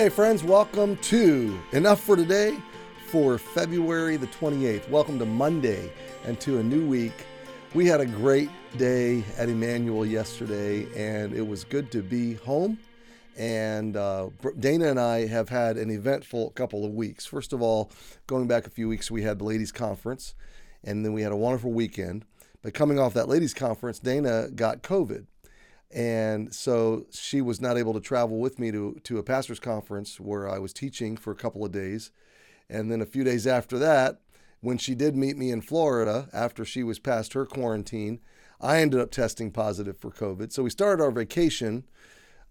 Hey friends, welcome to Enough for Today for February the 28th. Welcome to Monday and to a new week. We had a great day at Emmanuel yesterday, and it was good to be home. And Dana and I have had an eventful couple of weeks. First of all, going back a few weeks, we had the ladies' conference, and then we had a wonderful weekend. But coming off that ladies' conference, Dana got COVID. And so she was not able to travel with me to a pastor's conference where I was teaching for a couple of days. And then a few days after that, when she did meet me in Florida, after she was past her quarantine, I ended up testing positive for COVID. So we started our vacation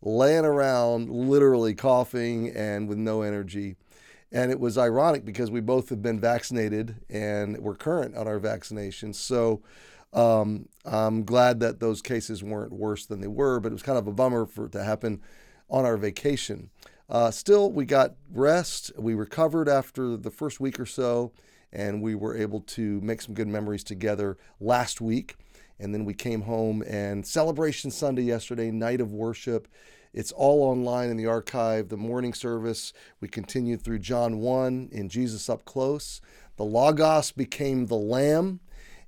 laying around, literally coughing and with no energy. And it was ironic because we both have been vaccinated and we're current on our vaccinations. So I'm glad that those cases weren't worse than they were, but it was kind of a bummer for it to happen on our vacation. Still, we got rest. We recovered after the first week or so, and we were able to make some good memories together last week. And then we came home and Celebration Sunday yesterday, night of worship. It's all online in the archive. The morning service, we continued through John 1 in Jesus Up Close. The Logos became the Lamb.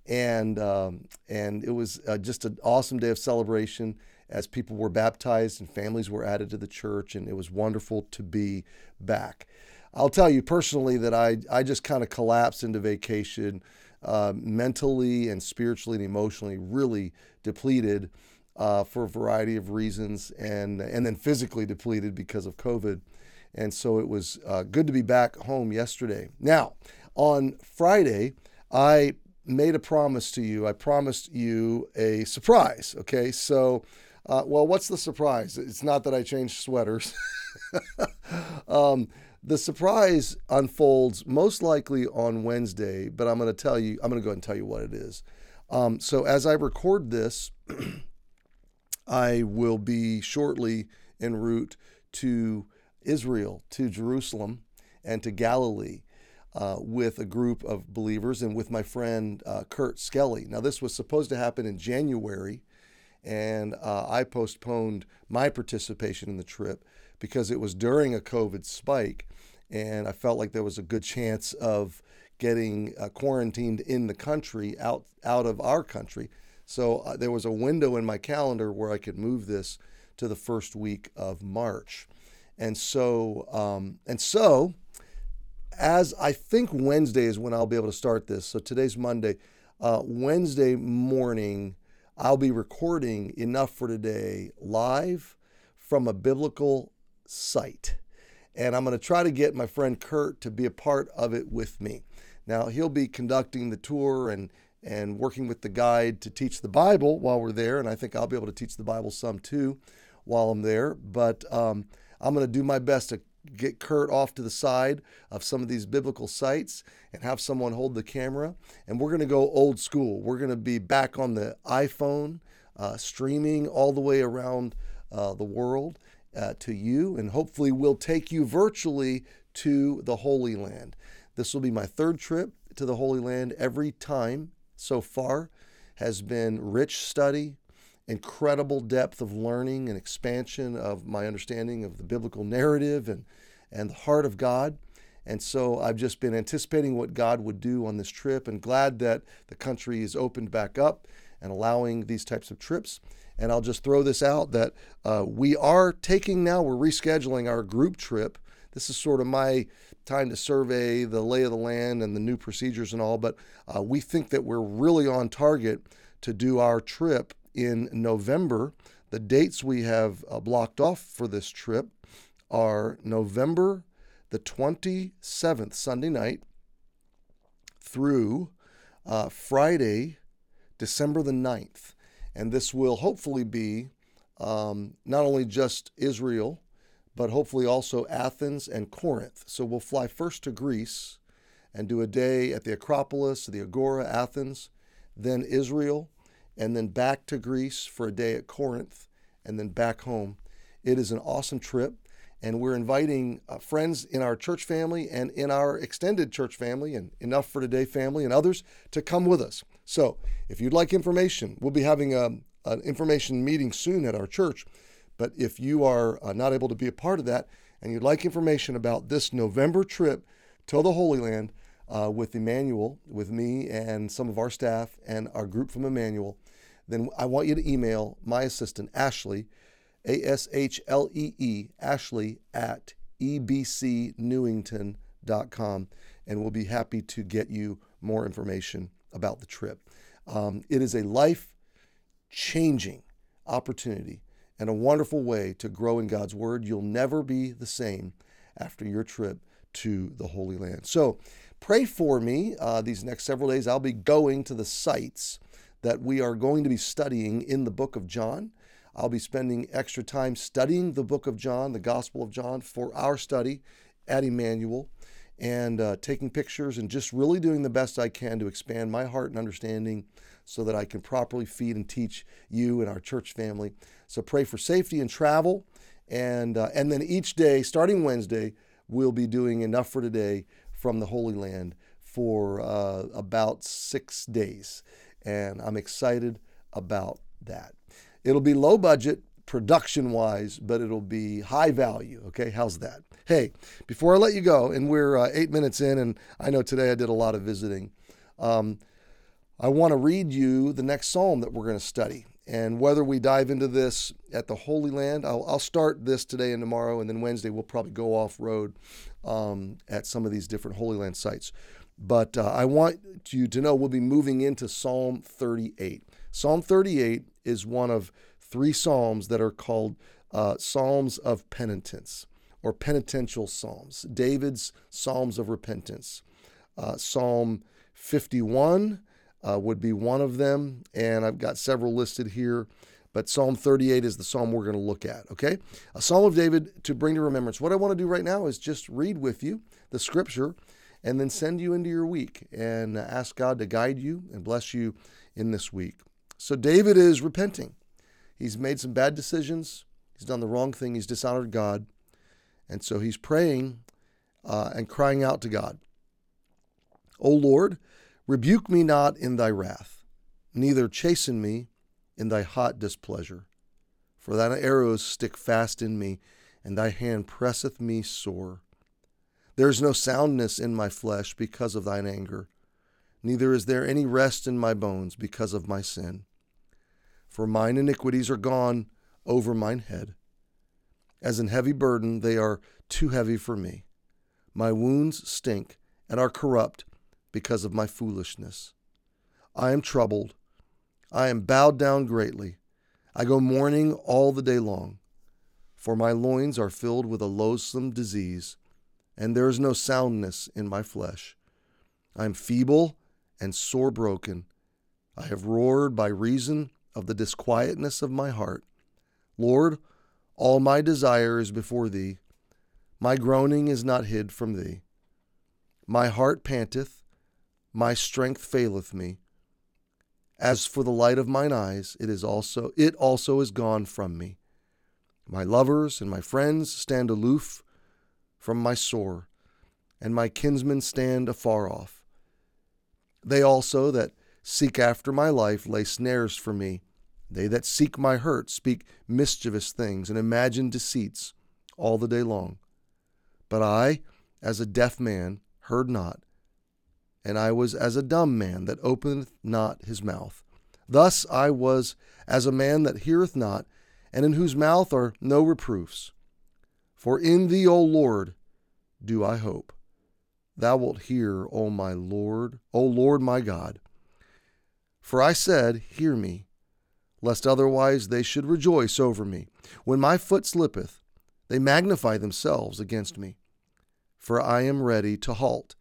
And it was just an awesome day of celebration as people were baptized and families were added to the church, and it was wonderful to be back. I'll tell you personally that I just kind of collapsed into vacation, mentally and spiritually and emotionally really depleted for a variety of reasons, and then physically depleted because of COVID. And so it was good to be back home yesterday. Now, on Friday, I made a promise to you. I promised you a surprise. Okay. So, well, what's the surprise? It's not that I changed sweaters. The surprise unfolds most likely on Wednesday, but I'm going to go ahead and tell you what it is. So as I record this, I will be shortly en route to Israel, to Jerusalem, and to Galilee. With a group of believers and with my friend Kurt Skelly. Now, this was supposed to happen in January, and I postponed my participation in the trip because it was during a COVID spike, and I felt like there was a good chance of getting quarantined in the country, out of our country. So there was a window in my calendar where I could move this to the first week of March. And so, as I think Wednesday is when I'll be able to start this. So today's Monday. Wednesday morning, I'll be recording Enough for Today live from a biblical site. And I'm going to try to get my friend Kurt to be a part of it with me. Now, he'll be conducting the tour and working with the guide to teach the Bible while we're there. And I think I'll be able to teach the Bible some too while I'm there. But I'm going to do my best to get Kurt off to the side of some of these biblical sites and have someone hold the camera. And we're going to go old school. We're going to be back on the iPhone, streaming all the way around the world to you. And hopefully we'll take you virtually to the Holy Land. This will be my third trip to the Holy Land. Every time so far has been rich study, incredible depth of learning and expansion of my understanding of the biblical narrative and the heart of God. And so I've just been anticipating what God would do on this trip, and glad that the country is opened back up and allowing these types of trips. And I'll just throw this out that we're rescheduling our group trip. This is sort of my time to survey the lay of the land and the new procedures and all, but we think that we're really on target to do our trip in November. The dates we have blocked off for this trip are November the 27th, Sunday night, through Friday, December the 9th. And this will hopefully be not only just Israel, but hopefully also Athens and Corinth. So we'll fly first to Greece and do a day at the Acropolis, the Agora, Athens, then Israel, and then back to Greece for a day at Corinth, and then back home. It is an awesome trip, and we're inviting friends in our church family and in our extended church family and Enough for Today family and others to come with us. So if you'd like information, we'll be having an information meeting soon at our church, but if you are not able to be a part of that and you'd like information about this November trip to the Holy Land with Emmanuel, with me and some of our staff and our group from Emmanuel, then I want you to email my assistant, Ashley, A-S-H-L-E-E, Ashley at EBCNewington.com, and we'll be happy to get you more information about the trip. It is a life-changing opportunity and a wonderful way to grow in God's Word. You'll never be the same after your trip to the Holy Land. So pray for me these next several days. I'll be going to the sites that we are going to be studying in the book of John. I'll be spending extra time studying the book of John, the Gospel of John, for our study at Emmanuel, and taking pictures and just really doing the best I can to expand my heart and understanding so that I can properly feed and teach you and our church family. So pray for safety and travel. And then each day, starting Wednesday, we'll be doing Enough for Today from the Holy Land for about 6 days. And I'm excited about that. It'll be low budget production-wise, but it'll be high value. Okay, how's that? Hey, before I let you go, and we're 8 minutes in, and I know today I did a lot of visiting, I want to read you the next psalm that we're going to study. And whether we dive into this at the Holy Land, I'll start this today and tomorrow, and then Wednesday we'll probably go off-road at some of these different Holy Land sites. But I want you to know we'll be moving into Psalm 38. Psalm 38 is one of three psalms that are called Psalms of Penitence or Penitential Psalms, David's Psalms of Repentance. Psalm 51 would be one of them, and I've got several listed here, but Psalm 38 is the psalm we're going to look at, okay? A Psalm of David to bring to remembrance. What I want to do right now is just read with you the scripture and then send you into your week and ask God to guide you and bless you in this week. So David is repenting. He's made some bad decisions. He's done the wrong thing. He's dishonored God. And so he's praying and crying out to God. O Lord, rebuke me not in thy wrath, neither chasten me in thy hot displeasure. For thine arrows stick fast in me, and thy hand presseth me sore. There is no soundness in my flesh because of thine anger, neither is there any rest in my bones because of my sin. For mine iniquities are gone over mine head. As an heavy burden, they are too heavy for me. My wounds stink and are corrupt because of my foolishness. I am troubled. I am bowed down greatly. I go mourning all the day long. For my loins are filled with a loathsome disease, and there is no soundness in my flesh. I am feeble and sore broken. I have roared by reason of the disquietness of my heart. Lord, all my desire is before thee. My groaning is not hid from thee. My heart panteth, my strength faileth me. As for the light of mine eyes, it also is gone from me. My lovers and my friends stand aloof from my sore, and my kinsmen stand afar off. They also that seek after my life lay snares for me. They that seek my hurt speak mischievous things and imagine deceits all the day long. But I, as a deaf man, heard not, and I was as a dumb man that openeth not his mouth. Thus I was as a man that heareth not, and in whose mouth are no reproofs. For in thee, O Lord, do I hope. Thou wilt hear, O my Lord, O Lord my God. For I said, hear me, lest otherwise they should rejoice over me. When my foot slippeth, they magnify themselves against me. For I am ready to halt,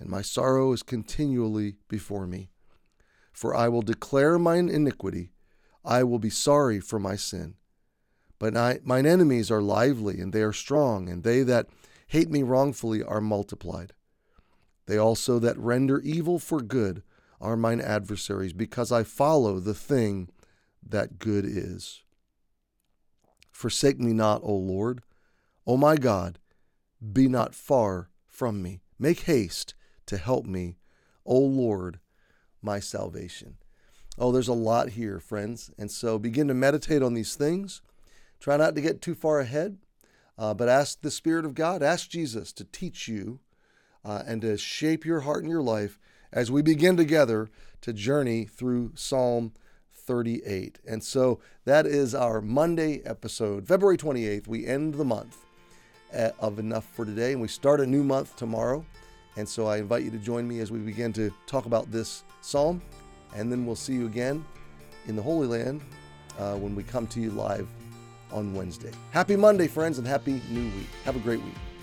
and my sorrow is continually before me. For I will declare mine iniquity, I will be sorry for my sin. But mine enemies are lively, and they are strong, and they that hate me wrongfully are multiplied. They also that render evil for good are mine adversaries, because I follow the thing that good is. Forsake me not, O Lord. O my God, be not far from me. Make haste to help me, O Lord, my salvation. Oh, there's a lot here, friends. And so begin to meditate on these things. Try not to get too far ahead. But ask the Spirit of God, ask Jesus to teach you and to shape your heart and your life as we begin together to journey through Psalm 38. And so that is our Monday episode, February 28th. We end the month of Enough for Today, and we start a new month tomorrow. And so I invite you to join me as we begin to talk about this psalm. And then we'll see you again in the Holy Land when we come to you live on Wednesday. Happy Monday, friends, and happy new week. Have a great week.